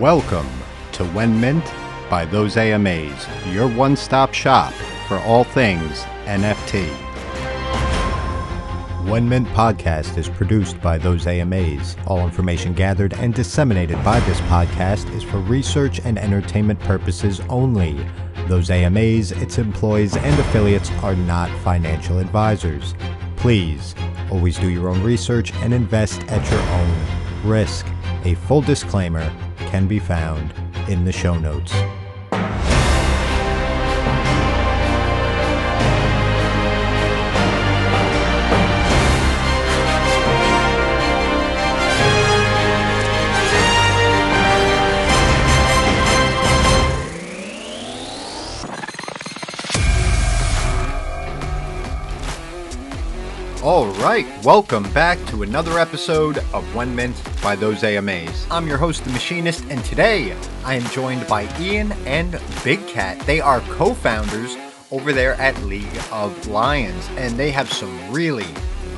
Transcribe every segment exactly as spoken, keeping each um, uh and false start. Welcome to WenMint by Those A M As, your one-stop shop for all things N F T. WenMint podcast is produced by Those A M As. All information gathered and disseminated by this podcast is for research and entertainment purposes only. Those A M As, its employees, and affiliates are not financial advisors. Please, always do your own research and invest at your own risk. A full disclaimer can be found in the show notes. All right, welcome back to another episode of WenMint by Those A M As. I'm your host, The Machinist, and today I am joined by Ian and Big Cat. They are co-founders over there at League of Lions, and they have some really,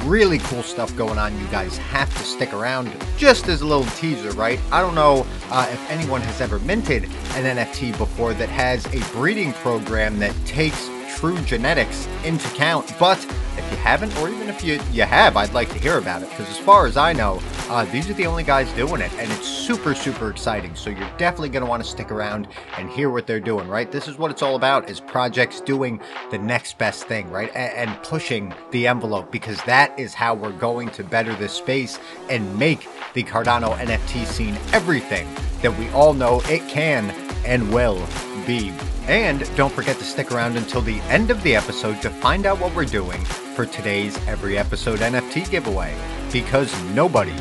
really cool stuff going on. You guys have to stick around just as a little teaser, right? I don't know uh, if anyone has ever minted an N F T before that has a breeding program that takes true genetics into account, but if you haven't, or even if you, you have, I'd like to hear about it, because as far as I know, uh, these are the only guys doing it, and it's super, super exciting, so you're definitely going to want to stick around and hear what they're doing, right? This is what it's all about, is projects doing the next best thing, right, and, and pushing the envelope, because that is how we're going to better this space and make the Cardano N F T scene everything that we all know it can and will be. And don't forget to stick around until the end of the episode to find out what we're doing for today's Every Episode N F T giveaway, because nobody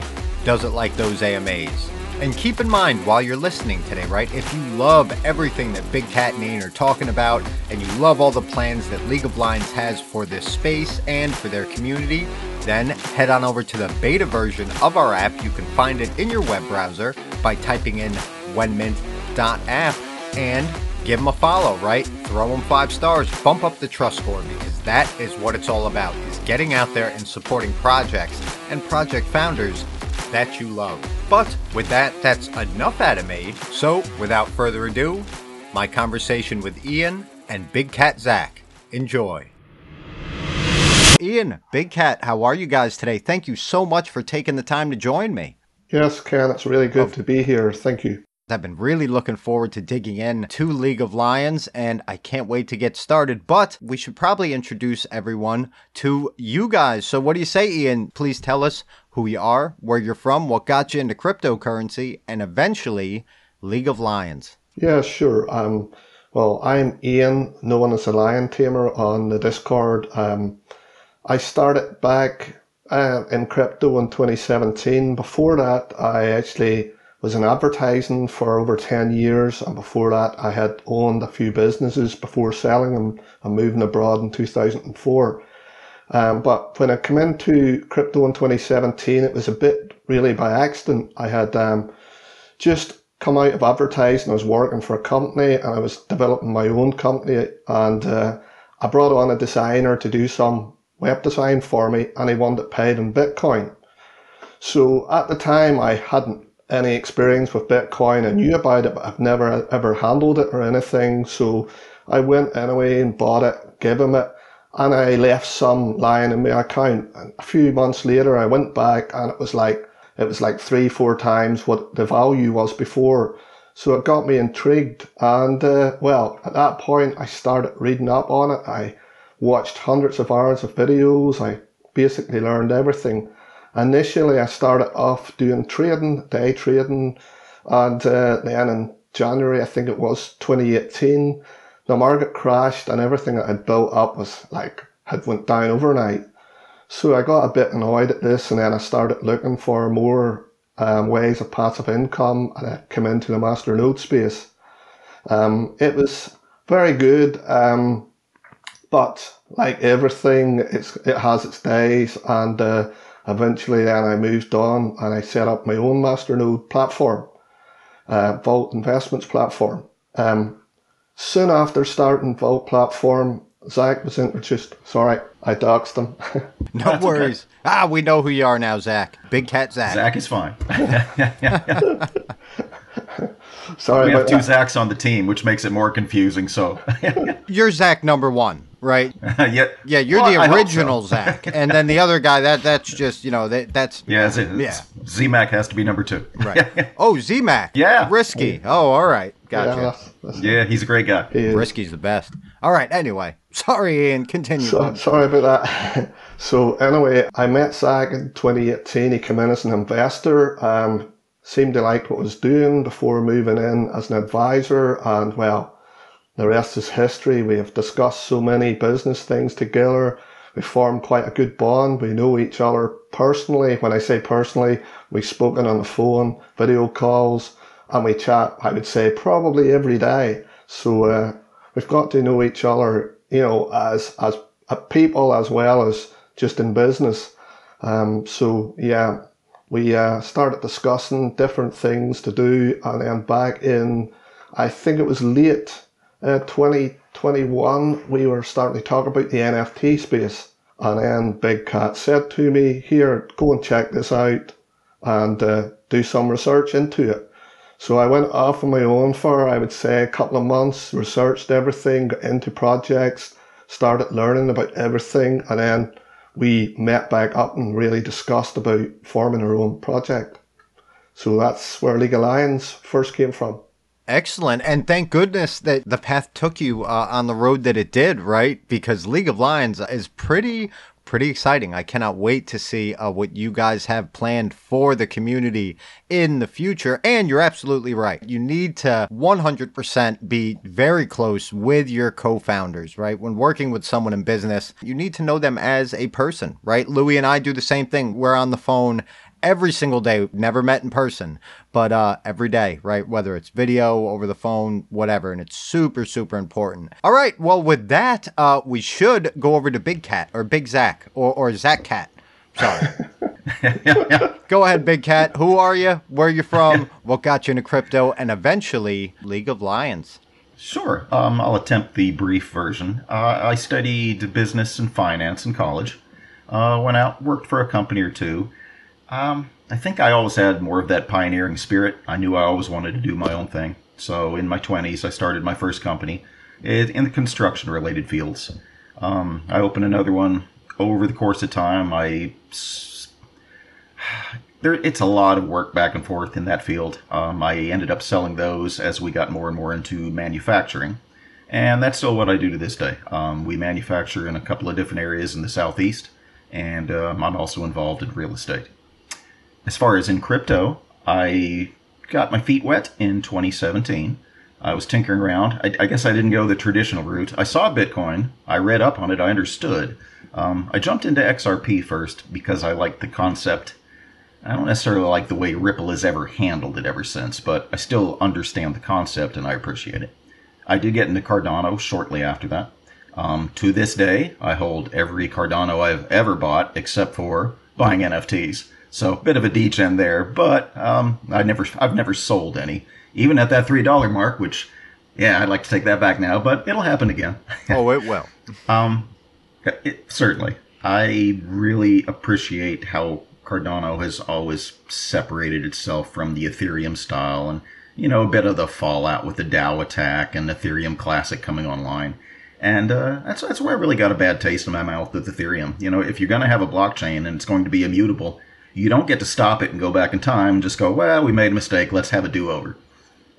does it like Those A M As. And keep in mind while you're listening today, right, if you love everything that Big Cat and Ian are talking about, and you love all the plans that League of Lions has for this space and for their community, then head on over to the beta version of our app. You can find it in your web browser by typing in wenmint dot app and give them a follow, right? Throw them five stars, bump up the trust score, because that is what it's all about, is getting out there and supporting projects and project founders that you love. But with that, that's enough out of me. So without further ado, my conversation with Ian and Big Cat Zach. Enjoy. Ian, Big Cat, how are you guys today? Thank you so much for taking the time to join me. Yes, Ken, it's really good oh. to be here. Thank you. I've been really looking forward to digging in to League of Lions, and I can't wait to get started, but we should probably introduce everyone to you guys. So what do you say, Ian? Please tell us who you are, where you're from, what got you into cryptocurrency, and eventually League of Lions. Yeah, sure. Um, well, I'm Ian, known as a lion tamer on the Discord. Um, I started back uh, in crypto in twenty seventeen. Before that, I actually was in advertising for over ten years, and before that I had owned a few businesses before selling them and moving abroad in two thousand four. Um, but when I came into crypto in twenty seventeen, it was a bit really by accident. I had um, just come out of advertising. I was working for a company and I was developing my own company, and uh, I brought on a designer to do some web design for me, and he wanted it paid in Bitcoin. So at the time I hadn't any experience with Bitcoin. I knew about it, but I've never ever handled it or anything. So I went anyway and bought it, gave him it, and I left some lying in my account. And a few months later, I went back and it was like, it was like three, four times what the value was before. So it got me intrigued. And uh, well, at that point, I started reading up on it. I watched hundreds of hours of videos. I basically learned everything. Initially, I started off doing trading, day trading, and uh, then in January, I think it was twenty eighteen, the market crashed and everything that I'd built up was like, had went down overnight. So I got a bit annoyed at this, and then I started looking for more um, ways of passive income, and I came into the master node space. Um, it was very good, um, but like everything, it's, it has its days, and uh, eventually then I moved on and I set up my own masternode platform, uh, Vault Investments platform. Um, soon after starting Vault platform, Zach was introduced. Sorry, I doxed him. No worries. Okay. Ah, we know who you are now, Zach. Big Cat Zach. Zach is fine. Sorry, we have two Zachs on the team, which makes it more confusing. So you're Zach number one, right? yeah, yeah, you're well, the original so. Zach, and then the other guy that that's just you know that that's yeah, it's, it's, yeah. Z-Mac has to be number two, right? Oh, Z-Mac, yeah, Risky. Oh, all right, gotcha. Yeah, yeah, he's a great guy. Risky's the best. All right, anyway, sorry, Ian, continue. So, sorry about that. So anyway, I met Zach in twenty eighteen. He came in as an investor. Um, seemed to like what I was doing before moving in as an advisor, and well, the rest is history. We have discussed so many business things together. We formed quite a good bond. We know each other personally. When I say personally, we've spoken on the phone, video calls, and we chat, I would say, probably every day. So uh, we've got to know each other, you know, as, as a people as well as just in business. Um, so yeah, we uh, started discussing different things to do, and then back in, I think it was late uh, twenty twenty-one, we were starting to talk about the N F T space, and then Big Cat said to me, here, go and check this out and uh, do some research into it. So I went off on my own for, I would say, a couple of months, researched everything, got into projects, started learning about everything, and then we met back up and really discussed about forming our own project. So that's where League of Lions first came from. Excellent. And thank goodness that the path took you uh, on the road that it did, right? Because League of Lions is pretty, pretty exciting. I cannot wait to see uh, what you guys have planned for the community in the future. And you're absolutely right. You need to one hundred percent be very close with your co-founders, right? When working with someone in business, you need to know them as a person, right? Louis and I do the same thing. We're on the phone every single day. We've never met in person, but uh, every day, right? Whether it's video, over the phone, whatever. And it's super, super important. All right. Well, with that, uh, we should go over to Big Cat or Big Zach or, or Zach Cat. Sorry. Go ahead, Big Cat. Who are you? Where are you from? What got you into crypto? And eventually, League of Lions. Sure. Um, I'll attempt the brief version. Uh, I studied business and finance in college. Uh, went out, worked for a company or two. Um, I think I always had more of that pioneering spirit. I knew I always wanted to do my own thing. So in my twenties, I started my first company in the construction-related fields. Um, I opened another one over the course of time. I there, it's a lot of work back and forth in that field. Um, I ended up selling those as we got more and more into manufacturing. And that's still what I do to this day. Um, we manufacture in a couple of different areas in the Southeast, and um, I'm also involved in real estate. As far as in crypto, I got my feet wet in twenty seventeen. I was tinkering around. I, I guess I didn't go the traditional route. I saw Bitcoin. I read up on it. I understood. Um, I jumped into X R P first because I liked the concept. I don't necessarily like the way Ripple has ever handled it ever since, but I still understand the concept and I appreciate it. I did get into Cardano shortly after that. Um, to this day, I hold every Cardano I've ever bought except for buying N F Ts. So a bit of a degen there, but um, I never, I've never sold any, even at that three dollar mark, which, yeah, I'd like to take that back now, but it'll happen again. Oh, it will. um, it, certainly. I really appreciate how Cardano has always separated itself from the Ethereum style and, you know, a bit of the fallout with the DAO attack and Ethereum Classic coming online. And uh, that's, that's where I really got a bad taste in my mouth with Ethereum. You know, if you're going to have a blockchain and it's going to be immutable, you don't get to stop it and go back in time and just go, well, we made a mistake, let's have a do-over.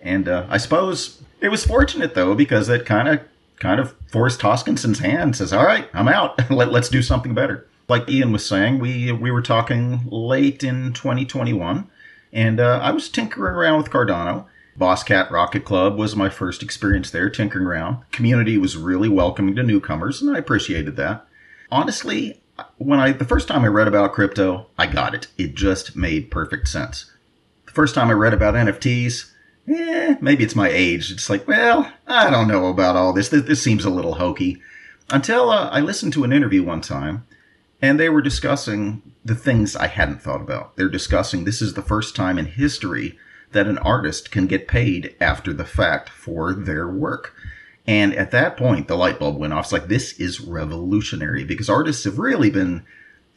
And uh, I suppose it was fortunate, though, because it kind of kind of forced Hoskinson's hand, says, all right, I'm out, Let, let's do something better. Like Ian was saying, we, we were talking late in twenty twenty-one, and uh, I was tinkering around with Cardano. Boss Cat Rocket Club was my first experience there, tinkering around. Community was really welcoming to newcomers, and I appreciated that. Honestly, When I, the first time I read about crypto, I got it. It just made perfect sense. The first time I read about N F Ts, eh, maybe it's my age. It's like, well, I don't know about all this. This, this seems a little hokey. Until uh, I listened to an interview one time, and they were discussing the things I hadn't thought about. They're discussing this is the first time in history that an artist can get paid after the fact for their work. And at that point, the light bulb went off. It's like, this is revolutionary because artists have really been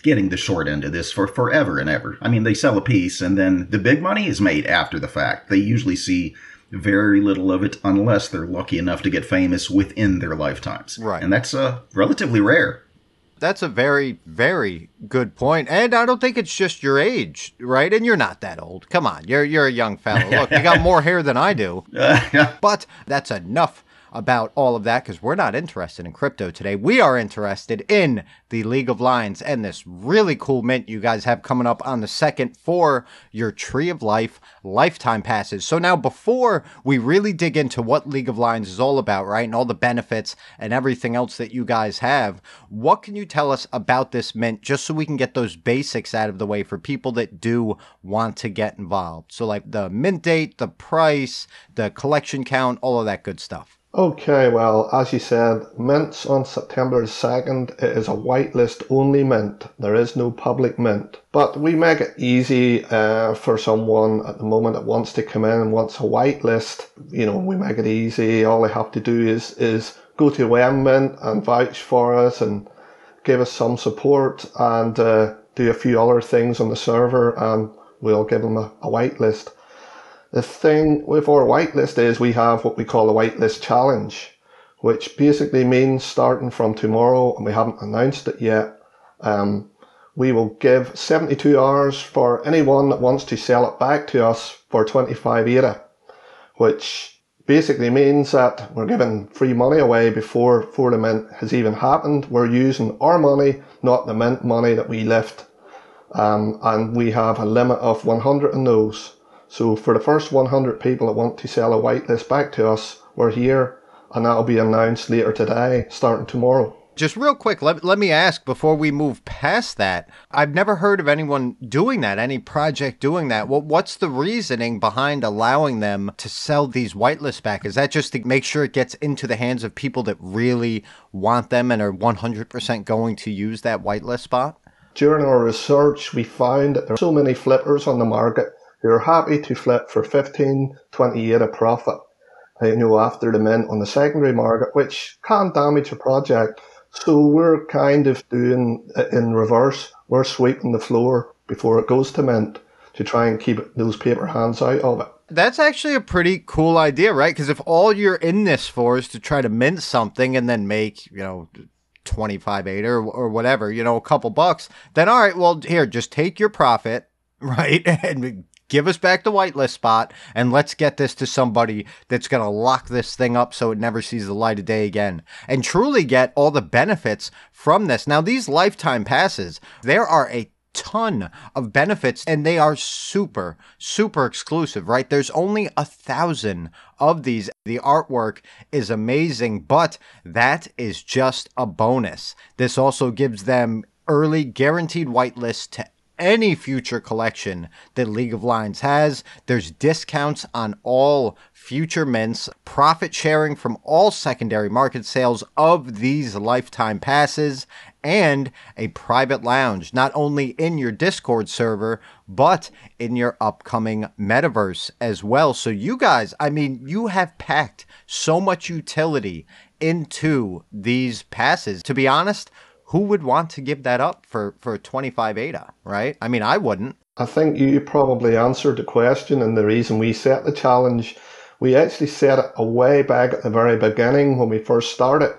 getting the short end of this for forever and ever. I mean, they sell a piece and then the big money is made after the fact. They usually see very little of it unless they're lucky enough to get famous within their lifetimes. Right. And that's uh, relatively rare. That's a very, very good point. And I don't think it's just your age, right? And you're not that old. Come on, you're you're a young fella. Look, you got more hair than I do. Uh, yeah. But that's enough about all of that, because we're not interested in crypto today. We are interested in the League of Lions and this really cool mint you guys have coming up on the second for your Tree of Life lifetime passes. So now, before we really dig into what League of Lions is all about, right, and all the benefits and everything else that you guys have, what can you tell us about this mint, just so we can get those basics out of the way for people that do want to get involved? So like the mint date, the price, the collection count, all of that good stuff. Okay, well, as you said, mints on September second. It is a whitelist only mint. There is no public mint. But we make it easy uh, for someone at the moment that wants to come in and wants a whitelist. You know, we make it easy. All they have to do is, is go to WenMint and vouch for us and give us some support and uh, do a few other things on the server, and we'll give them a, a whitelist. The thing with our whitelist is we have what we call a whitelist challenge, which basically means starting from tomorrow, and we haven't announced it yet, um, we will give seventy-two hours for anyone that wants to sell it back to us for twenty-five A D A, which basically means that we're giving free money away before, before the mint has even happened. We're using our money, not the mint money that we left, um, and we have a limit of one hundred in those. So for the first one hundred people that want to sell a whitelist back to us, we're here, and that'll be announced later today, starting tomorrow. Just real quick, let, let me ask before we move past that. I've never heard of anyone doing that, any project doing that. Well, what's the reasoning behind allowing them to sell these whitelists back? Is that just to make sure it gets into the hands of people that really want them and are one hundred percent going to use that whitelist spot? During our research, we found that there are so many flippers on the market. You're happy to flip for fifteen, twenty A D A profit, you know, after the mint on the secondary market, which can damage a project. So we're kind of doing it in reverse. We're sweeping the floor before it goes to mint to try and keep those paper hands out of it. That's actually a pretty cool idea, right? Because if all you're in this for is to try to mint something and then make, you know, twenty-five A D A or, or whatever, you know, a couple bucks, then all right, well, here, just take your profit, right? And give us back the whitelist spot, and let's get this to somebody that's going to lock this thing up so it never sees the light of day again, and truly get all the benefits from this. Now, these lifetime passes, there are a ton of benefits, and they are super, super exclusive, right? There's only a thousand of these. The artwork is amazing, but that is just a bonus. This also gives them early guaranteed whitelist to any future collection that League of Lions has. There's discounts on all future mints, profit sharing from all secondary market sales of these lifetime passes, and a private lounge, not only in your Discord server, but in your upcoming metaverse as well. So you guys, I mean, you have packed so much utility into these passes. To be honest, who would want to give that up for, for twenty-five A D A, right? I mean, I wouldn't. I think you probably answered the question, and the reason we set the challenge, we actually set it way back at the very beginning when we first started.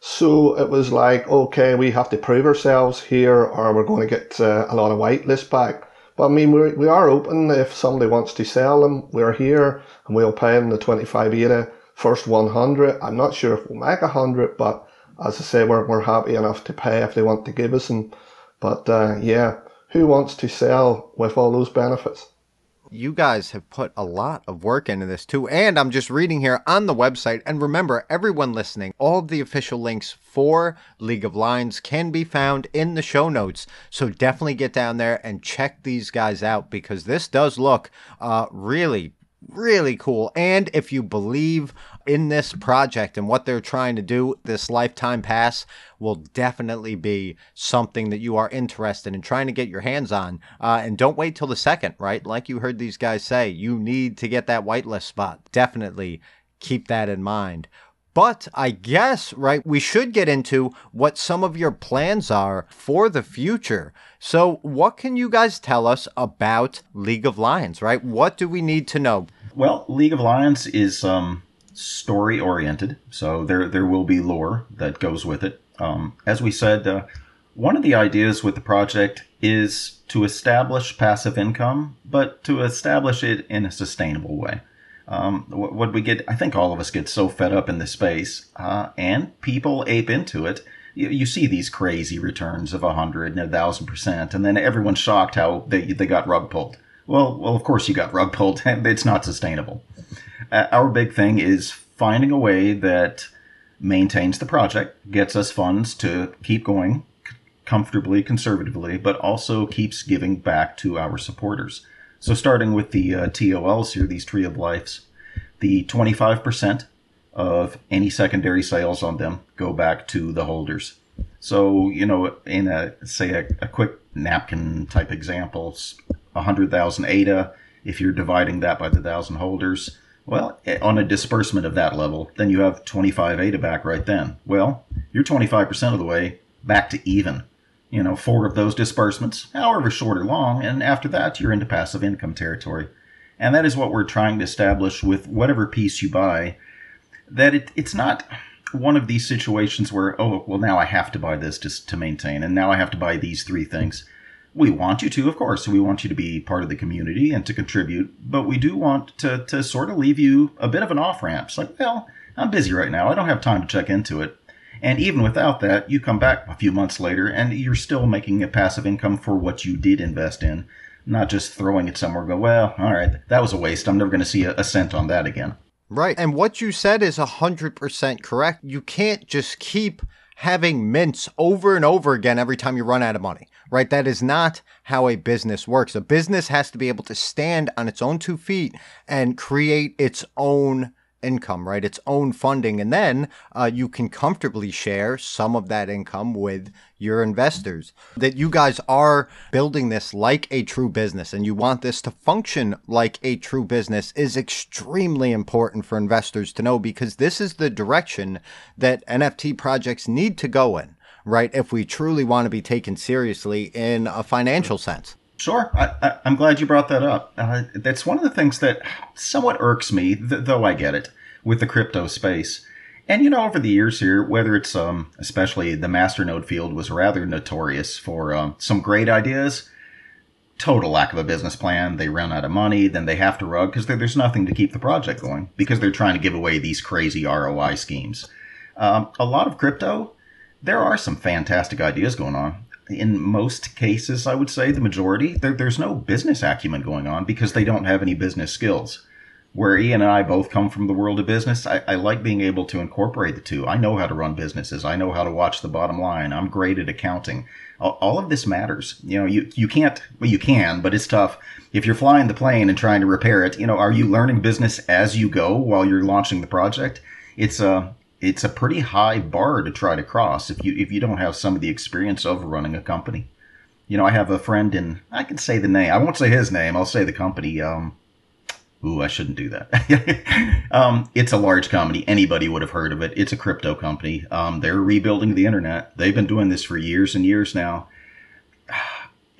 So it was like, okay, we have to prove ourselves here or we're going to get uh, a lot of whitelist back. But I mean, we're, we are open. If somebody wants to sell them, we're here and we'll pay them the twenty-five A D A, first one hundred. I'm not sure if we'll make one hundred, but as I say, we're, we're happy enough to pay if they want to give us them. But uh, yeah, who wants to sell with all those benefits? You guys have put a lot of work into this too. And I'm just reading here on the website. And remember, everyone listening, all of the official links for League of Lions can be found in the show notes. So definitely get down there and check these guys out, because this does look uh, really really cool. And if you believe in this project and what they're trying to do, this lifetime pass will definitely be something that you are interested in trying to get your hands on. Uh, and don't wait till the second, right? Like you heard these guys say, you need to get that whitelist spot. Definitely keep that in mind. But I guess, right, we should get into what some of your plans are for the future. So what can you guys tell us about League of Lions, right? What do we need to know? Well, League of Lions is um, story oriented, so there there will be lore that goes with it. Um, as we said, uh, one of the ideas with the project is to establish passive income, but to establish it in a sustainable way. Um, what, what we get, I think all of us get so fed up in this space, uh, and people ape into it. You, you see these crazy returns of a hundred and a thousand percent, and then everyone's shocked how they, they got rug pulled. Well, well, of course you got rug pulled. It's not sustainable. Uh, our big thing is finding a way that maintains the project, gets us funds to keep going comfortably, conservatively, but also keeps giving back to our supporters. So starting with the uh, T O Ls here, these Tree of Lives, the twenty-five percent of any secondary sales on them go back to the holders. So, you know, in a, say a, a quick napkin type examples, one hundred thousand A D A, if you're dividing that by the one thousand holders, well, on a disbursement of that level, then you have twenty-five A D A back right then. Well, you're twenty-five percent of the way back to even. You know, four of those disbursements, however short or long, and after that, you're into passive income territory. And that is what we're trying to establish with whatever piece you buy, that it, it's not one of these situations where, oh, well, now I have to buy this just to maintain, and now I have to buy these three things. We want you to, of course. We want you to be part of the community and to contribute, but we do want to, to sort of leave you a bit of an off-ramp. It's like, well, I'm busy right now. I don't have time to check into it. And even without that, you come back a few months later and you're still making a passive income for what you did invest in, not just throwing it somewhere and go, well, all right, that was a waste. I'm never going to see a, a cent on that again. Right. And what you said is one hundred percent correct. You can't just keep having mints over and over again every time you run out of money, right? That is not how a business works. A business has to be able to stand on its own two feet and create its own income, right? Its own funding. And then uh, you can comfortably share some of that income with your investors. That you guys are building this like a true business and you want this to function like a true business is extremely important for investors to know, because this is the direction that N F T projects need to go in, right? If we truly want to be taken seriously in a financial sense. Sure. I, I, I'm glad you brought that up. Uh, that's one of the things that somewhat irks me, th though I get it, with the crypto space. And, you know, over the years here, whether it's um, especially the masternode field was rather notorious for um, some great ideas, total lack of a business plan. They run out of money, then they have to rug because there's nothing to keep the project going because they're trying to give away these crazy R O I schemes. Um, a lot of crypto, there are some fantastic ideas going on. In most cases, I would say the majority, there, there's no business acumen going on because they don't have any business skills. Where Ian and I both come from the world of business, I, I like being able to incorporate the two. I know how to run businesses. I know how to watch the bottom line. I'm great at accounting. All, all of this matters. You know, you, you can't, well, you can, but it's tough. If you're flying the plane and trying to repair it, you know, are you learning business as you go while you're launching the project? It's a... Uh, It's a pretty high bar to try to cross if you if you don't have some of the experience of running a company. You know, I have a friend, and I can say the name. I won't say his name. I'll say the company. Um, ooh, I shouldn't do that. um, it's a large company. Anybody would have heard of it. It's a crypto company. Um, they're rebuilding the internet. They've been doing this for years and years now.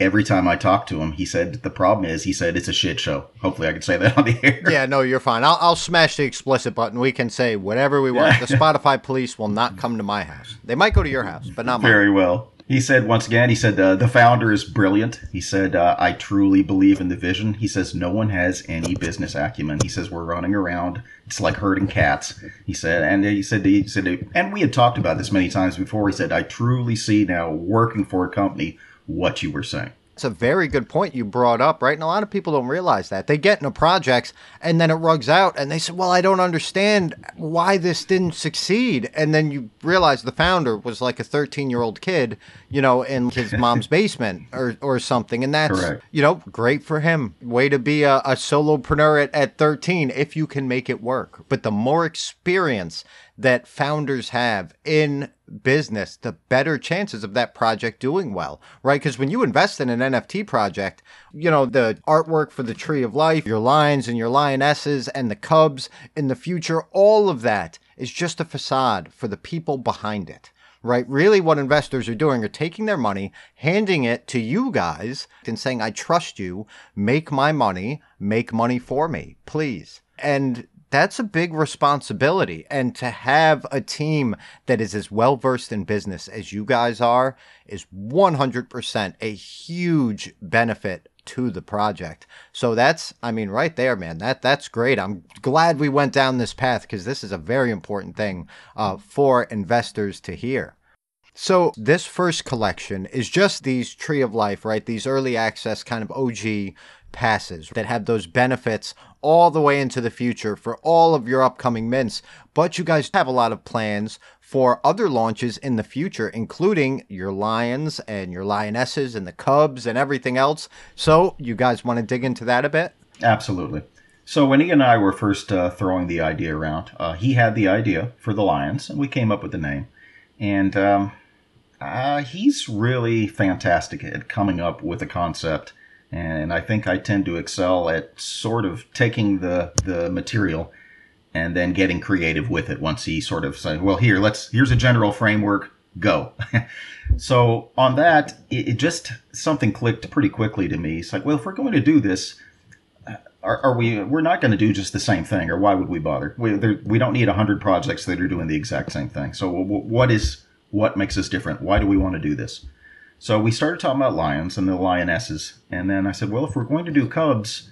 Every time I talk to him, he said, the problem is, he said, it's a shit show. Hopefully I can say that on the air. Yeah, no, you're fine. I'll, I'll smash the explicit button. We can say whatever we want. The Spotify police will not come to my house. They might go to your house, but not mine. Very well. He said, once again, he said, uh, the founder is brilliant. He said, uh, I truly believe in the vision. He says, no one has any business acumen. He says, we're running around. It's like herding cats. He said, and he said, he said, and we had talked about this many times before. He said, I truly see now working for a company what you were saying. It's a very good point you brought up, right? And a lot of people don't realize that. They get into projects and then it rugs out and they say, well, I don't understand why this didn't succeed. And then you realize the founder was like a thirteen year old kid, you know, in his mom's basement or, or something. And that's, correct. You know, great for him. Way to be a, a solopreneur at, at thirteen if you can make it work. But the more experience that founders have in business, the better chances of that project doing well, right? Because when you invest in an N F T project, you know, the artwork for the Tree of Life, your lions and your lionesses and the cubs in the future, all of that is just a facade for the people behind it, right? Really what investors are doing are taking their money, handing it to you guys and saying, I trust you, make my money, make money for me, please. and that's a big responsibility. And to have a team that is as well-versed in business as you guys are is one hundred percent a huge benefit to the project. So that's, I mean, right there, man, that that's great. I'm glad we went down this path because this is a very important thing uh, for investors to hear. So this first collection is just these Tree of Life, right? These early access kind of O G passes that have those benefits all the way into the future for all of your upcoming mints. But you guys have a lot of plans for other launches in the future, including your lions and your lionesses and the cubs and everything else. So you guys want to dig into that a bit? Absolutely. So when he and I were first uh, throwing the idea around, uh, he had the idea for the lions and we came up with the name. And um, uh, he's really fantastic at coming up with a concept. And I think I tend to excel at sort of taking the, the material and then getting creative with it once he sort of said, well, here, let's, here's a general framework, go. So on that, it, it just, something clicked pretty quickly to me. It's like, well, if we're going to do this, are, are we, we're not going to do just the same thing, or why would we bother? We, there, we don't need one hundred projects that are doing the exact same thing. So what is, what makes us different? Why do we want to do this? So we started talking about lions and the lionesses, and then I said, well, if we're going to do cubs,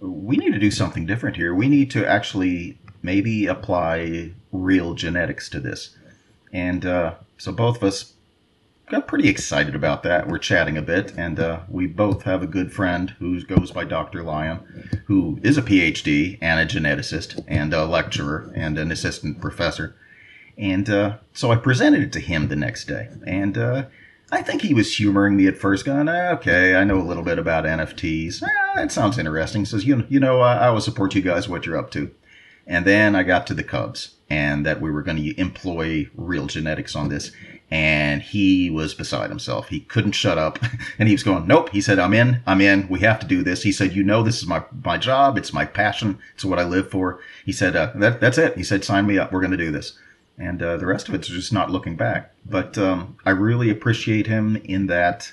we need to do something different here. We need to actually maybe apply real genetics to this. And uh, so both of us got pretty excited about that. We're chatting a bit, and uh, we both have a good friend who goes by Doctor Lion, who is a P H D and a geneticist and a lecturer and an assistant professor. And uh, so I presented it to him the next day, and uh, I think he was humoring me at first, going, okay, I know a little bit about N F Ts. Ah, that sounds interesting. He says, you, you know, I, I will support you guys, what you're up to. And then I got to the cubs and that we were going to employ real genetics on this. And he was beside himself. He couldn't shut up. And he was going, nope. He said, I'm in. I'm in. We have to do this. He said, you know, this is my, my job. It's my passion. It's what I live for. He said, uh, that, that's it. He said, sign me up. We're going to do this. And uh, the rest of it's just not looking back. But um, I really appreciate him in that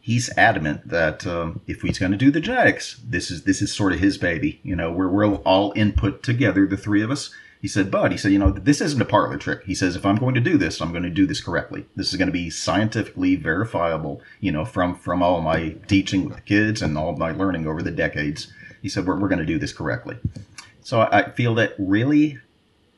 he's adamant that um, if he's going to do the genetics, this is this is sort of his baby. You know, we're, we're all input together, the three of us. He said, Bud, he said, you know, this isn't a parlor trick. He says, if I'm going to do this, I'm going to do this correctly. This is going to be scientifically verifiable, you know, from, from all my teaching with the kids and all my learning over the decades. He said, we're, we're going to do this correctly. So I, I feel that really...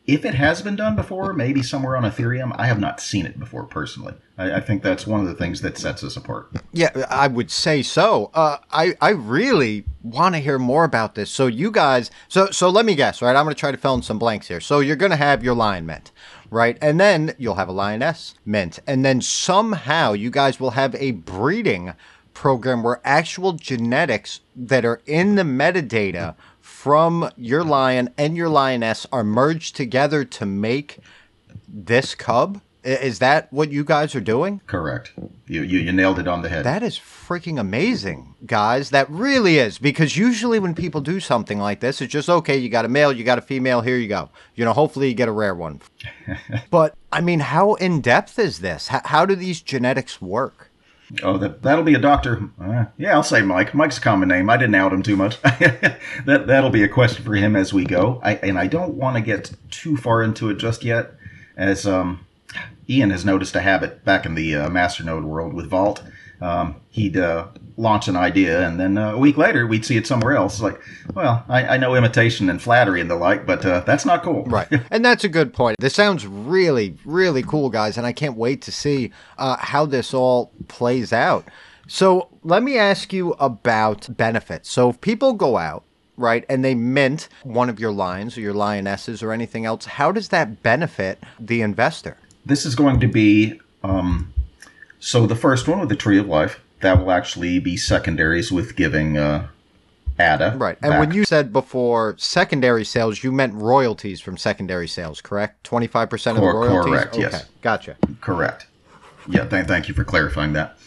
if it has been done before, maybe somewhere on Ethereum, I have not seen it before personally. I, I think that's one of the things that sets us apart. Yeah, I would say so. Uh, I, I really want to hear more about this. So you guys, so so let me guess, right? I'm going to try to fill in some blanks here. So you're going to have your lion mint, right? And then you'll have a lioness mint. And then somehow you guys will have a breeding program where actual genetics that are in the metadata from your lion and your lioness are merged together to make this cub? Is that what you guys are doing? Correct. You, you you nailed it on the head. That is freaking amazing, guys. That really is. Because usually when people do something like this, it's just, okay, you got a male, you got a female, here you go. You know, hopefully you get a rare one. But, I mean, how in-depth is this? How, how do these genetics work? Oh, that, that'll be a doctor. Uh, yeah, I'll say Mike. Mike's a common name. I didn't out him too much. that, that'll be a question for him as we go. I, and I don't want to get too far into it just yet, as um, Ian has noticed a habit back in the uh, Masternode world with Vault. Um, he'd uh, launch an idea, and then uh, a week later, we'd see it somewhere else. Like, well, I, I know imitation and flattery and the like, but uh, that's not cool. Right. And that's a good point. This sounds really, really cool, guys, and I can't wait to see uh, how this all plays out. So let me ask you about benefits. So if people go out, right, and they mint one of your lions or your lionesses or anything else, how does that benefit the investor? This is going to be... Um, So the first one with the Tree of Life, that will actually be secondaries with giving uh, A D A. Right. And back. When you said before secondary sales, you meant royalties from secondary sales, correct? twenty-five percent Cor- of the royalties? Correct, okay. Yes. Gotcha. Correct. Yeah, th- thank you for clarifying that.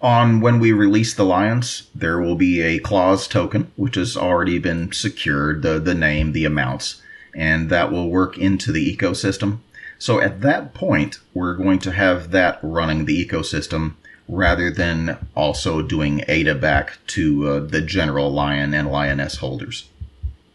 On when we release the lions, there will be a clause token, which has already been secured, the, the name, the amounts, and that will work into the ecosystem. So at that point, we're going to have that running the ecosystem rather than also doing A D A back to uh, the general lion and lioness holders.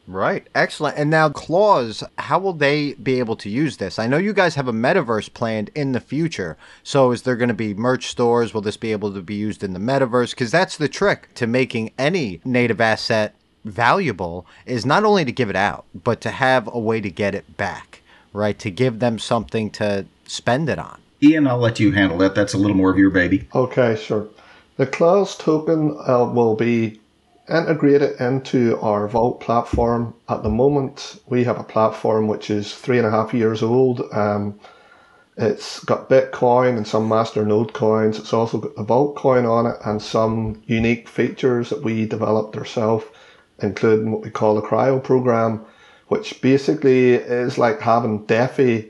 Right. Excellent. And now Claws, how will they be able to use this? I know you guys have a metaverse planned in the future. So is there going to be merch stores? Will this be able to be used in the metaverse? Because that's the trick to making any native asset valuable, is not only to give it out, but to have a way to get it back, right? To give them something to spend it on. Ian, I'll let you handle that. That's a little more of your baby. Okay, sure. The Claws token uh, will be integrated into our Vault platform. At the moment, we have a platform which is three and a half years old. Um, it's got Bitcoin and some masternode coins. It's also got the Vault coin on it and some unique features that we developed ourselves, including what we call the Cryo program, which basically is like having DeFi.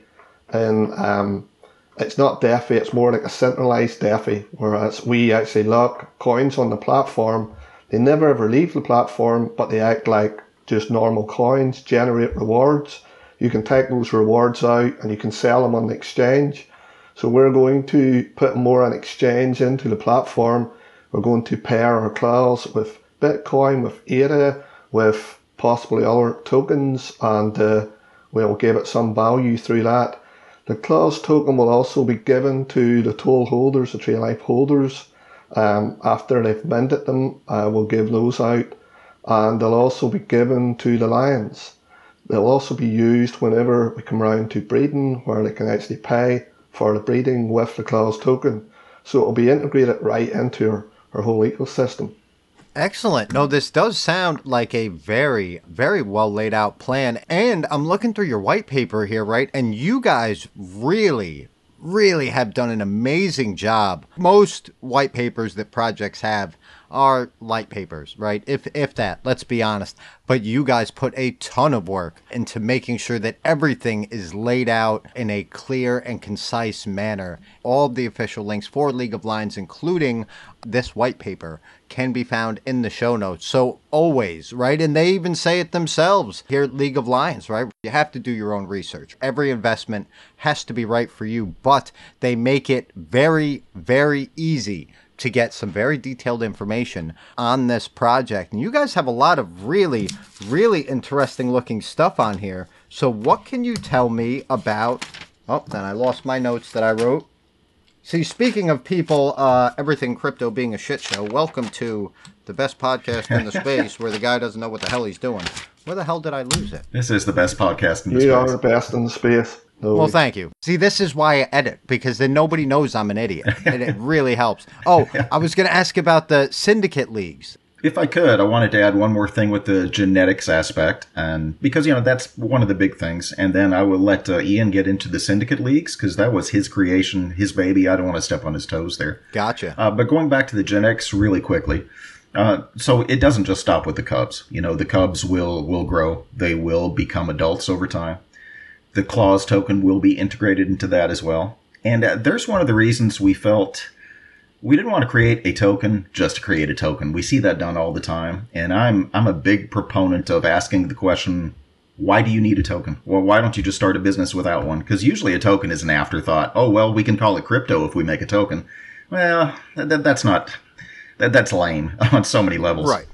And um, it's not DeFi, it's more like a centralized DeFi, whereas we actually lock coins on the platform. They never ever leave the platform, but they act like just normal coins, generate rewards. You can take those rewards out and you can sell them on the exchange. So we're going to put more on exchange into the platform. We're going to pair our Claws with Bitcoin, with A D A, with possibly other tokens, and uh, we'll give it some value through that. The Claws token will also be given to the toll holders, the tree life holders. Um, after they've minted them, uh, we'll give those out, and they'll also be given to the lions. They'll also be used whenever we come round to breeding, where they can actually pay for the breeding with the Claws token. So it'll be integrated right into our, our whole ecosystem. Excellent. No, this does sound like a very, very well laid out plan. And I'm looking through your white paper here, right? And you guys really... really have done an amazing job. Most white papers that projects have are light papers, right? If if that, let's be honest. But you guys put a ton of work into making sure that everything is laid out in a clear and concise manner. All of the official links for League of Lions, including this white paper, can be found in the show notes. So always, right? And they even say it themselves here at League of Lions, right? You have to do your own research. Every investment has to be right for you, but they make it very, very easy to get some very detailed information on this project. And you guys have a lot of really, really interesting looking stuff on here. So what can you tell me about... Oh, then I lost my notes that I wrote. See, speaking of people, uh, everything crypto being a shit show, welcome to the best podcast in the space where the guy doesn't know what the hell he's doing. Where the hell did I lose it? This is the best podcast in the space. You are the best in the space. No. Well, thank you. See, this is why I edit, because then nobody knows I'm an idiot. And it really helps. Oh, I was going to ask about the syndicate leagues. If I could, I wanted to add one more thing with the genetics aspect, and because, you know, that's one of the big things. And then I will let uh, Ian get into the syndicate leagues, because that was his creation, his baby. I don't want to step on his toes there. Gotcha. Uh, but going back to the genetics really quickly. Uh, so it doesn't just stop with the cubs. You know, the cubs will, will grow. They will become adults over time. The Claws token will be integrated into that as well. And uh, there's one of the reasons we felt we didn't want to create a token just to create a token. We see that done all the time. And I'm I'm a big proponent of asking the question, why do you need a token? Well, why don't you just start a business without one? Because usually a token is an afterthought. Oh, well, we can call it crypto if we make a token. Well, that, that's not that, that's lame on so many levels. Right.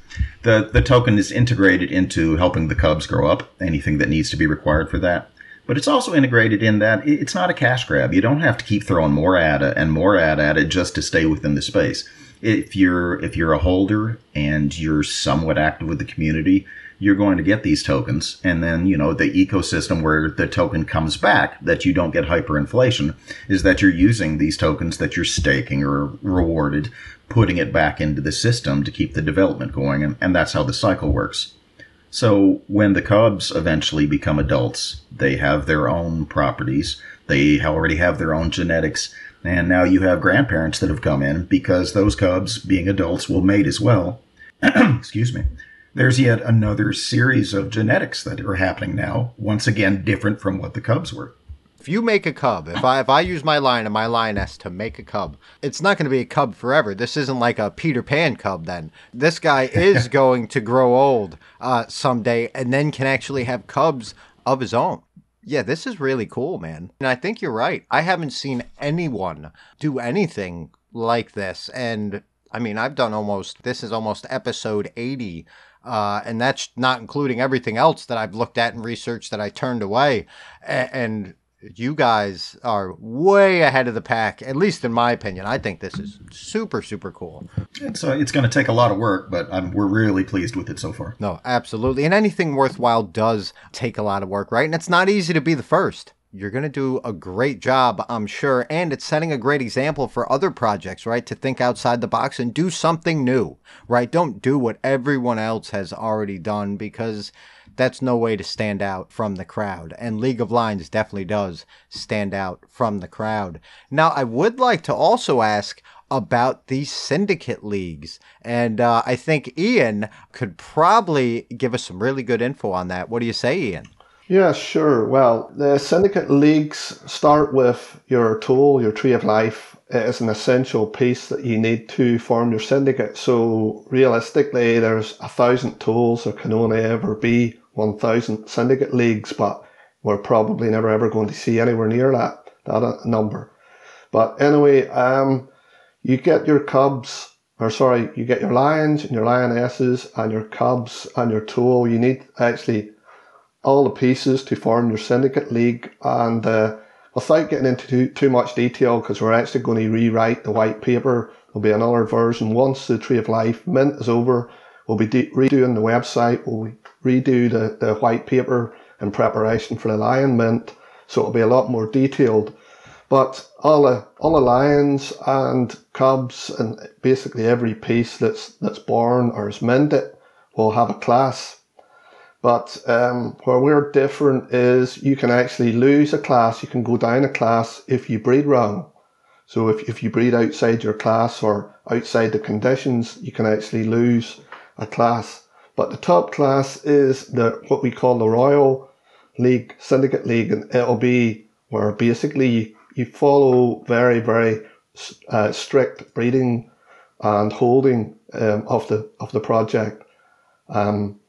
The, the token is integrated into helping the cubs grow up, anything that needs to be required for that. But it's also integrated in that it's not a cash grab. You don't have to keep throwing more at it and more at it just to stay within the space. If you're if you're a holder and you're somewhat active with the community, you're going to get these tokens. And then, you know, the ecosystem where the token comes back, that you don't get hyperinflation, is that you're using these tokens that you're staking or rewarded, putting it back into the system to keep the development going. And, and that's how the cycle works. So when the cubs eventually become adults, they have their own properties. They already have their own genetics. And now you have grandparents that have come in because those cubs, being adults, will mate as well. Excuse me. There's yet another series of genetics that are happening now, once again, different from what the cubs were. If you make a cub, if I if I use my lion and my lioness to make a cub, it's not going to be a cub forever. This isn't like a Peter Pan cub then. This guy is going to grow old uh, someday and then can actually have cubs of his own. Yeah, this is really cool, man. And I think you're right. I haven't seen anyone do anything like this. And I mean, I've done almost, this is almost episode eighty Uh, and that's not including everything else that I've looked at and researched that I turned away. A- and you guys are way ahead of the pack, at least in my opinion. I think this is super, super cool. It's, uh, it's going to take a lot of work, but I'm, we're really pleased with it so far. No, absolutely. And anything worthwhile does take a lot of work, right? And it's not easy to be the first. You're going to do a great job, I'm sure. And it's setting a great example for other projects, right? To think outside the box and do something new, right? Don't do what everyone else has already done, because that's no way to stand out from the crowd. And League of Lions definitely does stand out from the crowd. Now, I would like to also ask about these syndicate leagues. And uh, I think Ian could probably give us some really good info on that. What do you say, Ian? Yeah, sure. Well, the syndicate leagues start with your tool, your tree of life. It is an essential piece that you need to form your syndicate. So realistically, there's a thousand tools. There can only ever be one thousand syndicate leagues, but we're probably never ever going to see anywhere near that, that number. But anyway, um, you get your cubs, or sorry, you get your lions and your lionesses and your cubs and your tool. You need actually all the pieces to form your syndicate league, and uh, without getting into too, too much detail, because we're actually going to rewrite the white paper. There'll be another version once the Tree of Life mint is over. We'll be de- redoing the website. We'll redo the, the white paper in preparation for the Lion mint, so it'll be a lot more detailed. But all the all the lions and cubs and basically every piece that's that's born or is minted will have a class. But um, where we're different is you can actually lose a class. You can go down a class if you breed wrong. So if, if you breed outside your class or outside the conditions, you can actually lose a class. But the top class is the what we call the Royal League, Syndicate League. And it'll be where basically you follow very, very uh, strict breeding and holding um, of the of the project. Um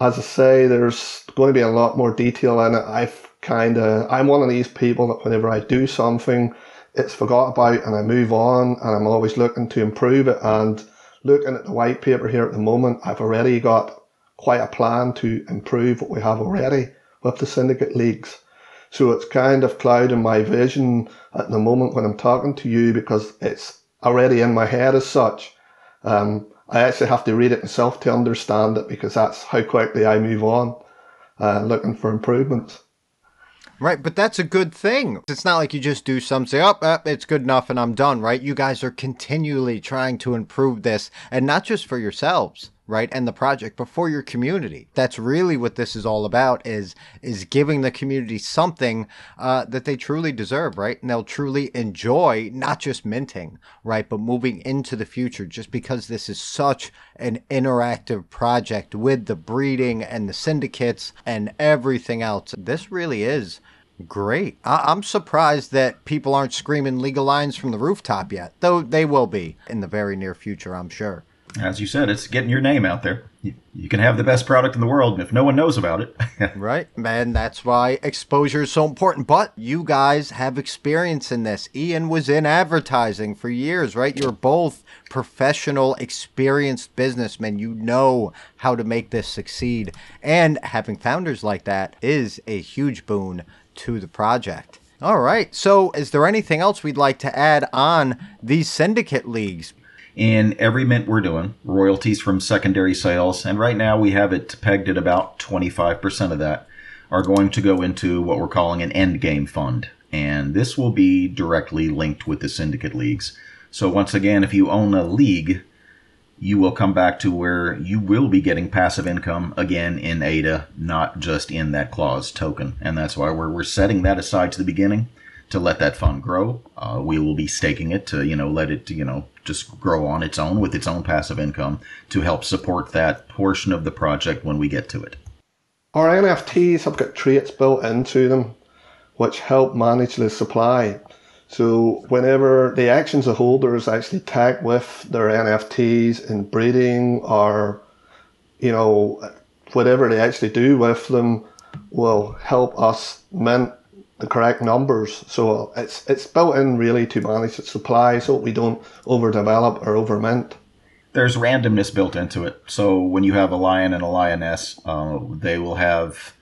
As I say, there's going to be a lot more detail in it. I've kind of, I'm one of these people that whenever I do something, it's forgot about and I move on, and I'm always looking to improve it. And looking at the white paper here at the moment, I've already got quite a plan to improve what we have already with the syndicate leagues. So it's kind of clouding my vision at the moment when I'm talking to you, because it's already in my head as such. Um, I actually have to read it myself to understand it, because that's how quickly I move on, uh, looking for improvements. Right, but that's a good thing. It's not like you just do some, say, oh, uh, it's good enough and I'm done, right? You guys are continually trying to improve this, and not just for yourselves, right, and the project, but for your community. That's really what this is all about, is is giving the community something uh, that they truly deserve, right? And they'll truly enjoy, not just minting, right, but moving into the future, just because this is such an interactive project with the breeding and the syndicates and everything else. This really is great. I- I'm surprised that people aren't screaming League of Lions from the rooftop yet, though they will be in the very near future, I'm sure. As you said, it's getting your name out there. You, you can have the best product in the world, and if no one knows about it. Right, man, that's why exposure is so important. But you guys have experience in this. Ian was in advertising for years, right? You're both professional, experienced businessmen. You know how to make this succeed. And having founders like that is a huge boon to the project. All right, so is there anything else we'd like to add on these syndicate leagues? In every mint we're doing, royalties from secondary sales, and right now we have it pegged at about twenty-five percent of that, are going to go into what we're calling an endgame fund. And this will be directly linked with the syndicate leagues. So once again, if you own a league, you will come back to where you will be getting passive income again in A D A, not just in that clause token. And that's why we're, we're setting that aside to the beginning, to let that fund grow. Uh, we will be staking it to, you know, let it, you know, just grow on its own with its own passive income to help support that portion of the project when we get to it. Our N F Ts have got traits built into them which help manage the supply. So whenever the actions of holders actually tag with their N F Ts in breeding, or, you know, whatever they actually do with them, will help us mint the correct numbers. So it's it's built in really to manage its supply so we don't overdevelop or overmint. there's randomness built into it. So when you have a lion and a lioness, uh, they will have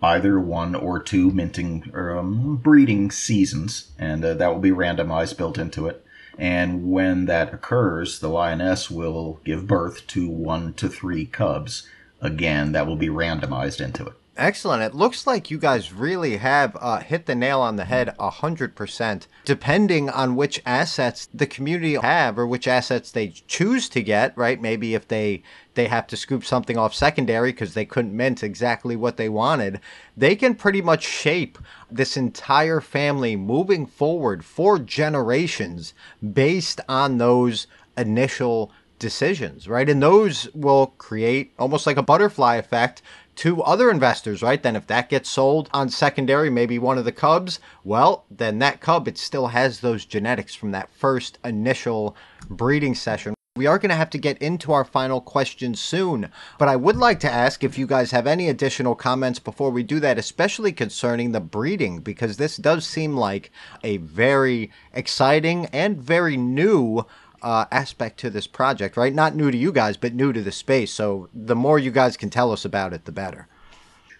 either one or two minting or um, breeding seasons, and uh, that will be randomized built into it. And when that occurs, the lioness will give birth to one to three cubs. Again, that will be randomized into it. Excellent. It looks like you guys really have uh, hit the nail on the head one hundred percent. Depending on which assets the community have or which assets they choose to get, right? Maybe if they, they have to scoop something off secondary because they couldn't mint exactly what they wanted, they can pretty much shape this entire family moving forward for generations based on those initial decisions, right? And those will create almost like a butterfly effect to other investors, right? Then if that gets sold on secondary, maybe one of the cubs, well, then that cub, it still has those genetics from that first initial breeding session. We are going to have to get into our final question soon, but I would like to ask if you guys have any additional comments before we do that, especially concerning the breeding, because this does seem like a very exciting and very new Uh, aspect to this project, right? Not new to you guys, but new to the space. So the more you guys can tell us about it, the better.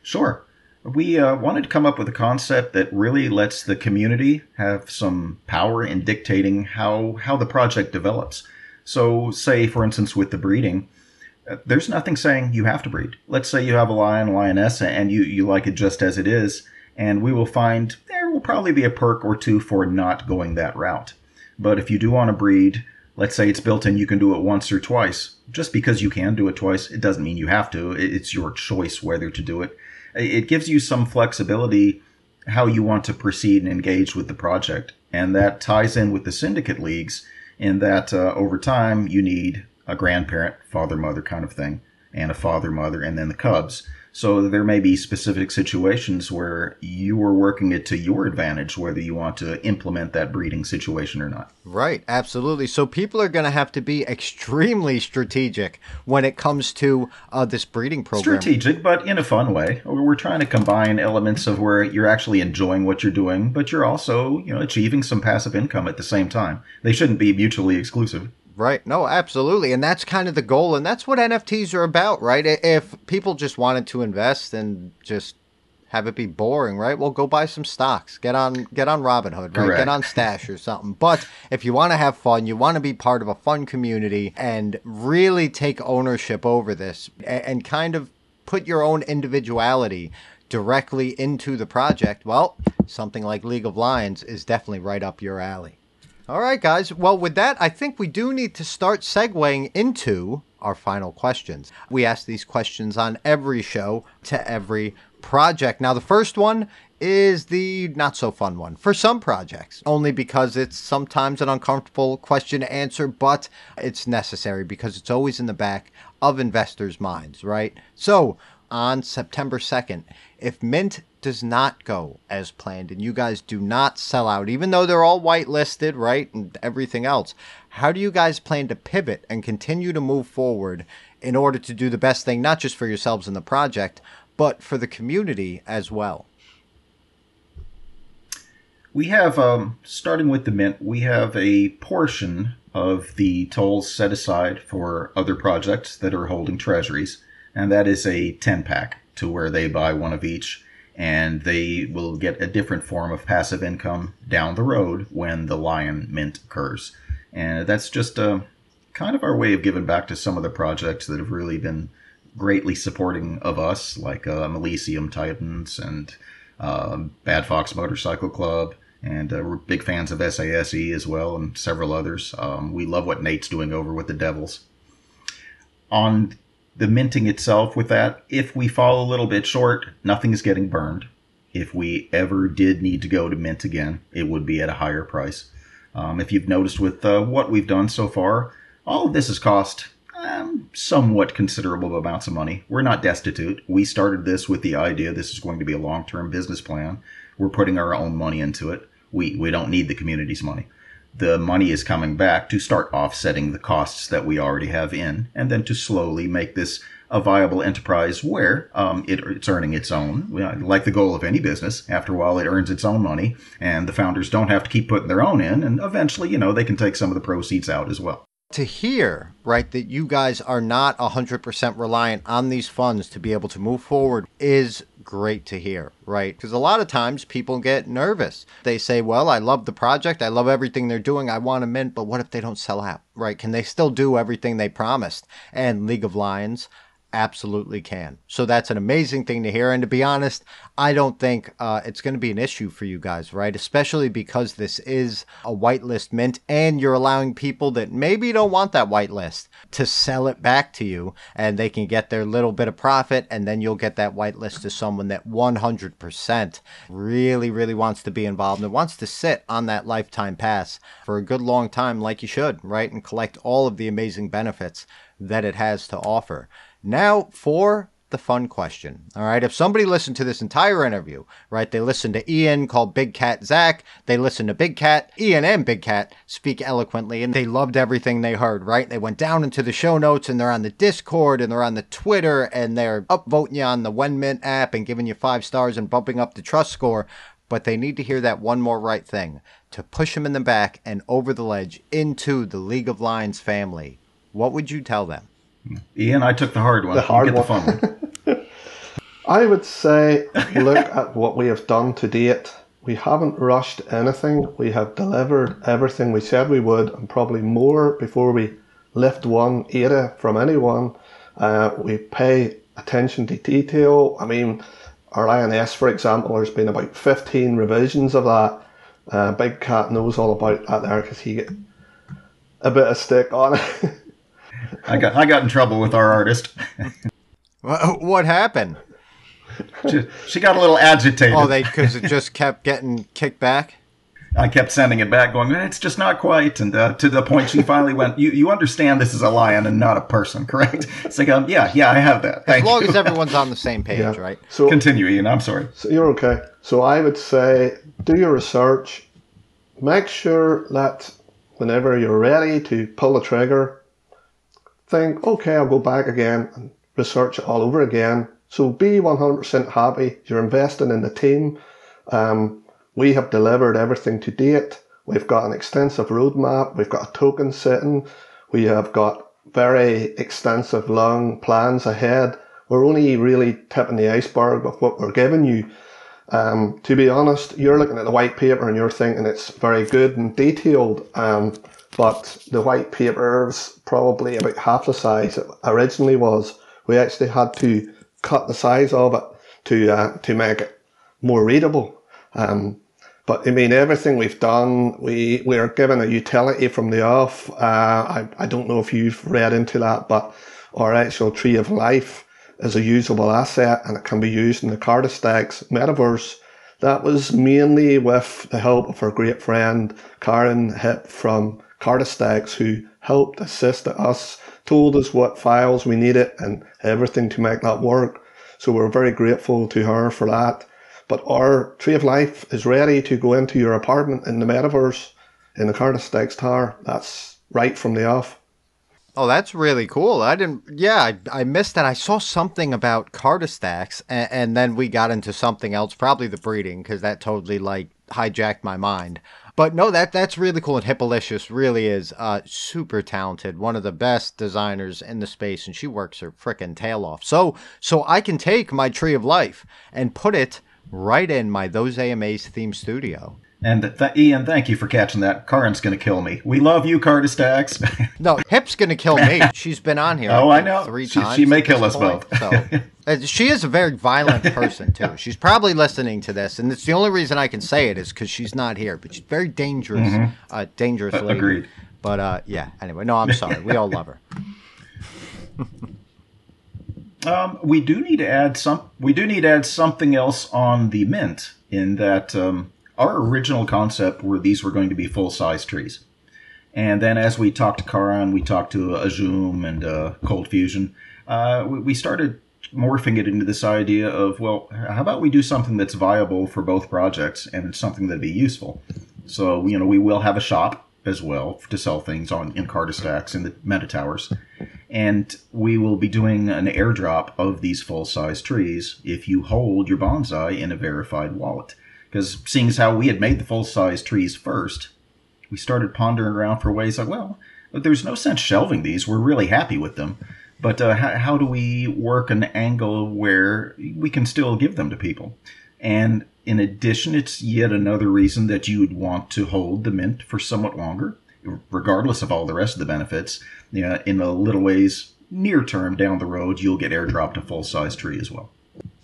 Sure. We uh, wanted to come up with a concept that really lets the community have some power in dictating how, how the project develops. So say, for instance, with the breeding, uh, there's nothing saying you have to breed. Let's say you have a lion, lioness, and you, you like it just as it is, and we will find there will probably be a perk or two for not going that route. But if you do want to breed, let's say it's built in, you can do it once or twice. Just because you can do it twice, it doesn't mean you have to. It's your choice whether to do it. It gives you some flexibility how you want to proceed and engage with the project. And that ties in with the syndicate leagues in that uh, over time you need a grandparent, father, mother kind of thing, and a father, mother, and then the cubs. So there may be specific situations where you are working it to your advantage, whether you want to implement that breeding situation or not. Right. Absolutely. So people are going to have to be extremely strategic when it comes to uh, this breeding program. Strategic, but in a fun way. We're trying to combine elements of where you're actually enjoying what you're doing, but you're also, you know, achieving some passive income at the same time. They shouldn't be mutually exclusive. Right. No, absolutely. And that's kind of the goal. And that's what N F Ts are about, right? If people just wanted to invest and just have it be boring, right? Well, go buy some stocks, get on, get on Robinhood, right? Correct. Get on Stash or something. But if you want to have fun, you want to be part of a fun community and really take ownership over this and kind of put your own individuality directly into the project, well, something like League of Lions is definitely right up your alley. All right, guys. Well, with that, I think we do need to start segueing into our final questions. We ask these questions on every show to every project. Now, the first one is the not-so-fun one for some projects, only because it's sometimes an uncomfortable question to answer, but it's necessary because it's always in the back of investors' minds, right? So on September second, if Mint does not go as planned and you guys do not sell out, even though they're all whitelisted, right, and everything else, how do you guys plan to pivot and continue to move forward in order to do the best thing, not just for yourselves in the project, but for the community as well? We have, um, starting with the Mint, we have a portion of the tolls set aside for other projects that are holding treasuries, and that is a ten pack to where they buy one of each. And they will get a different form of passive income down the road when the Lion Mint occurs. And that's just uh, kind of our way of giving back to some of the projects that have really been greatly supporting of us, like uh, Melesium Titans and uh, Bad Fox Motorcycle Club. And uh, we're big fans of S A S E as well and several others. Um, we love what Nate's doing over with the Devils. On the minting itself with that, if we fall a little bit short, nothing is getting burned. If we ever did need to go to mint again, it would be at a higher price. Um, if you've noticed with uh, what we've done so far, all of this has cost um, somewhat considerable amounts of money. We're not destitute. We started this with the idea this is going to be a long-term business plan. We're putting our own money into it. We, we don't need the community's money. The money is coming back to start offsetting the costs that we already have in, and then to slowly make this a viable enterprise where um, it, it's earning its own. Like the goal of any business, after a while it earns its own money, and the founders don't have to keep putting their own in, and eventually, you know, they can take some of the proceeds out as well. to hear, right, that you guys are not one hundred percent reliant on these funds to be able to move forward is great to hear, right? Because a lot of times people get nervous. They say, well, I love the project. I love everything they're doing. I want to mint, but what if they don't sell out, right? Can they still do everything they promised? And League of Lions absolutely can. So that's an amazing thing to hear. And to be honest, I don't think uh, it's going to be an issue for you guys, right? Especially because this is a whitelist mint and you're allowing people that maybe don't want that whitelist to sell it back to you, and they can get their little bit of profit, and then you'll get that whitelist to someone that one hundred percent really, really wants to be involved and wants to sit on that lifetime pass for a good long time like you should, right? And collect all of the amazing benefits that it has to offer. Now for the fun question. All right. If somebody listened to this entire interview, right, they listened to Ian call Big Cat Zach. They listened to Big Cat, Ian and Big Cat speak eloquently, and they loved everything they heard, right? They went down into the show notes and they're on the Discord and they're on the Twitter and they're upvoting you on the WenMint app and giving you five stars and bumping up the trust score. But they need to hear that one more right thing to push them in the back and over the ledge into the League of Lions family. What would you tell them? Ian, I took the hard one. The hard get one. The fun one. I would say, look at what we have done to date. We haven't rushed anything. We have delivered everything we said we would, and probably more before we lift one A D A from anyone. Uh, we pay attention to detail. I mean, our I N S, for example, there's been about fifteen revisions of that. Uh, Big Cat knows all about that there because he gets a bit of stick on it. I got I got in trouble with our artist. What happened? She, she got a little agitated. Oh, they because it just kept getting kicked back. I kept sending it back, going, "It's just not quite," and uh, to the point she finally went, "You you understand this is a lion and not a person, correct?" It's like, um, yeah, yeah, I have that. Thank as long you. as everyone's on the same page, yeah. Right? So continue, Ian. I'm sorry. So you're okay. So I would say, do your research. Make sure that whenever you're ready to pull the trigger, think, okay, I'll go back again and research it all over again. So be one hundred percent happy. You're investing in the team. Um, we have delivered everything to date. We've got an extensive roadmap. We've got a token setting. We have got very extensive long plans ahead. We're only really tipping the iceberg of what we're giving you. Um, to be honest, you're looking at the white paper and you're thinking it's very good and detailed. Um, But the white paper's probably about half the size it originally was. We actually had to cut the size of it to uh, to make it more readable. Um, but I mean, everything we've done, we we are given a utility from the off. Uh, I I don't know if you've read into that, but our actual tree of life is a usable asset, and it can be used in the Cardistax metaverse. That was mainly with the help of our great friend Karen Hip from Cardistax, who helped assist us, told us what files we needed and everything to make that work. So we're very grateful to her for that. But our Tree of Life is ready to go into your apartment in the metaverse in the Cardistax tower. That's right from the off. Oh, that's really cool. I didn't, yeah, I, I missed that. I saw something about Cardistax, and, and then we got into something else, probably the breeding, because that totally like hijacked my mind. But no, that that's really cool, and Hippolytius really is uh, super talented, one of the best designers in the space, and she works her frickin' tail off. So so I can take my Tree of Life and put it right in my Those A M As theme studio. And th Ian, thank you for catching that. Karen's going to kill me. We love you, Cardistax. No, Hip's going to kill me. She's been on here oh, I know. three she, times. She may kill us point, both. So. She is a very violent person, too. She's probably listening to this, and it's the only reason I can say it is because she's not here. But she's very dangerous, mm-hmm. uh, dangerous lady. Agreed. But, uh, yeah, anyway. No, I'm sorry. We all love her. um, we, do need to add some, we do need to add something else on the mint in that... Um, Our original concept were these were going to be full-size trees. And then as we talked to Karan, we talked to Azum and uh, Cold Fusion, uh, we started morphing it into this idea of, well, how about we do something that's viable for both projects and it's something that'd be useful. So, you know, we will have a shop as well to sell things on in Cardistax in the meta towers. And we will be doing an airdrop of these full-size trees if you hold your bonsai in a verified wallet. Because seeing as how we had made the full-size trees first, we started pondering around for ways like, well, there's no sense shelving these. We're really happy with them. But uh, how, how do we work an angle where we can still give them to people? And in addition, it's yet another reason that you would want to hold the mint for somewhat longer, regardless of all the rest of the benefits. You know, in a little ways, near term down the road, you'll get airdropped a full-size tree as well.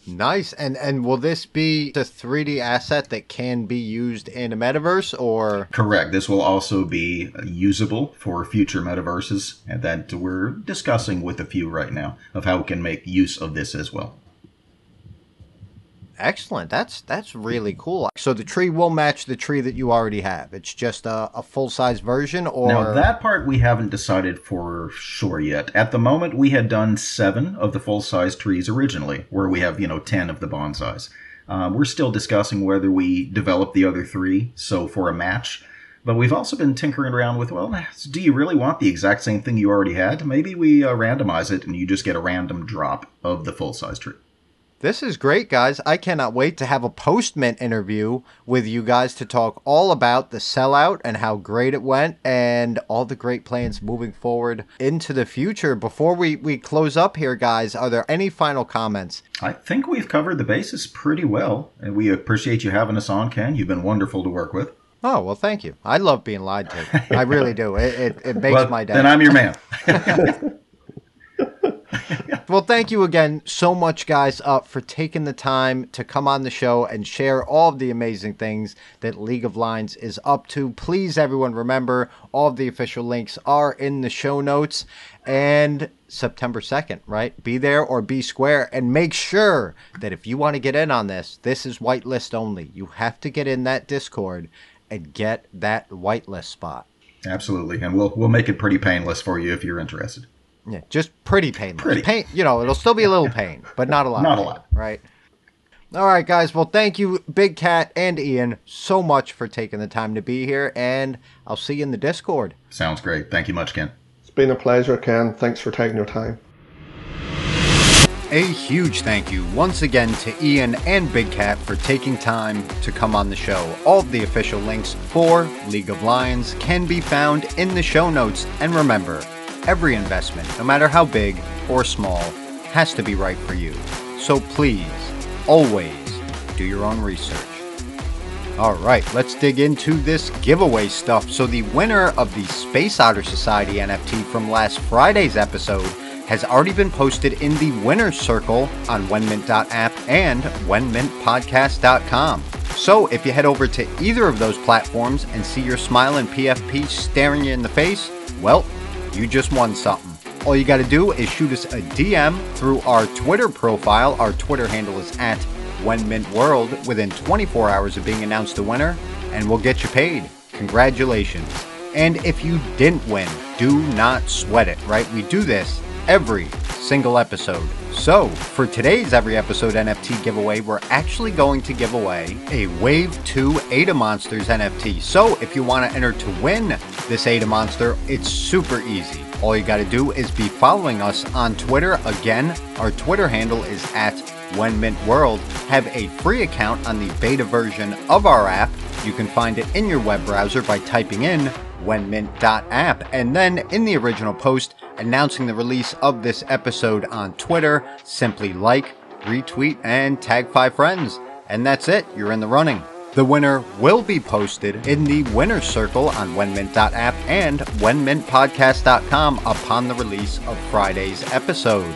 Nice. And and will this be the three D asset that can be used in a metaverse, or? Correct. This will also be usable for future metaverses, and that we're discussing with a few right now of how we can make use of this as well. Excellent. That's that's really cool. So the tree will match the tree that you already have. It's just a, a full-size version, or? Now, that part we haven't decided for sure yet. At the moment, we had done seven of the full-size trees originally, where we have, you know, ten of the bonsais. Um, we're still discussing whether we develop the other three, so for a match. But we've also been tinkering around with, well, do you really want the exact same thing you already had? Maybe we uh, randomize it, and you just get a random drop of the full-size tree. This is great, guys. I cannot wait to have a post-mint interview with you guys to talk all about the sellout and how great it went and all the great plans moving forward into the future. Before we, we close up here, guys, are there any final comments? I think we've covered the bases pretty well, and we appreciate you having us on, Ken. You've been wonderful to work with. Oh, well, thank you. I love being lied to. I really do. It, it, it makes well, my day. Then I'm your man. Well, thank you again so much, guys, uh, for taking the time to come on the show and share all of the amazing things that League of Lions is up to. Please, everyone, remember all of the official links are in the show notes. And September second, right? Be there or be square. And make sure that if you want to get in on this, this is whitelist only. You have to get in that Discord and get that whitelist spot. Absolutely. And we'll we'll make it pretty painless for you if you're interested. Yeah, just pretty painless. Pretty. Pain, you know, it'll still be a little pain, but not a lot. Not a lot. Right? All right, guys. Well, thank you, Big Cat and Ian, so much for taking the time to be here, and I'll see you in the Discord. Sounds great. Thank you much, Ken. It's been a pleasure, Ken. Thanks for taking your time. A huge thank you once again to Ian and Big Cat for taking time to come on the show. All of the official links for League of Lions can be found in the show notes, and remember, every investment, no matter how big or small, has to be right for you. So please, always do your own research. All right, let's dig into this giveaway stuff. So the winner of the Space Otter Society N F T from last Friday's episode has already been posted in the winner's circle on wenmint dot app and wenmint podcast dot com. So if you head over to either of those platforms and see your smile and P F P staring you in the face, well, you just won something. All you got to do is shoot us a D M through our Twitter profile. Our Twitter handle is at WenMintWorld within twenty-four hours of being announced the winner, and we'll get you paid. Congratulations. And if you didn't win, do not sweat it, right? We do this every single episode. So for today's every episode N F T giveaway, we're actually going to give away a Wave two A D A Monsters N F T. So if you want to enter to win this A D A Monster, it's super easy. All you got to do is be following us on Twitter. Again, our Twitter handle is at WenMintWorld. Have a free account on the beta version of our app. You can find it in your web browser by typing in wenmint dot app. And then in the original post announcing the release of this episode on Twitter, simply like, retweet, and tag five friends. And that's it. You're in the running. The winner will be posted in the winner's circle on wenmint dot app and wenmint podcast dot com upon the release of Friday's episode.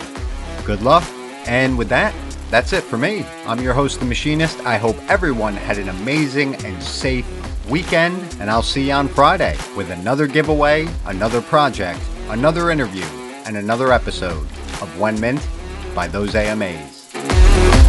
Good luck. And with that, that's it for me. I'm your host, The Machinist. I hope everyone had an amazing and safe weekend, and I'll see you on Friday with another giveaway, another project, another interview, and another episode of WenMint by Those A M As.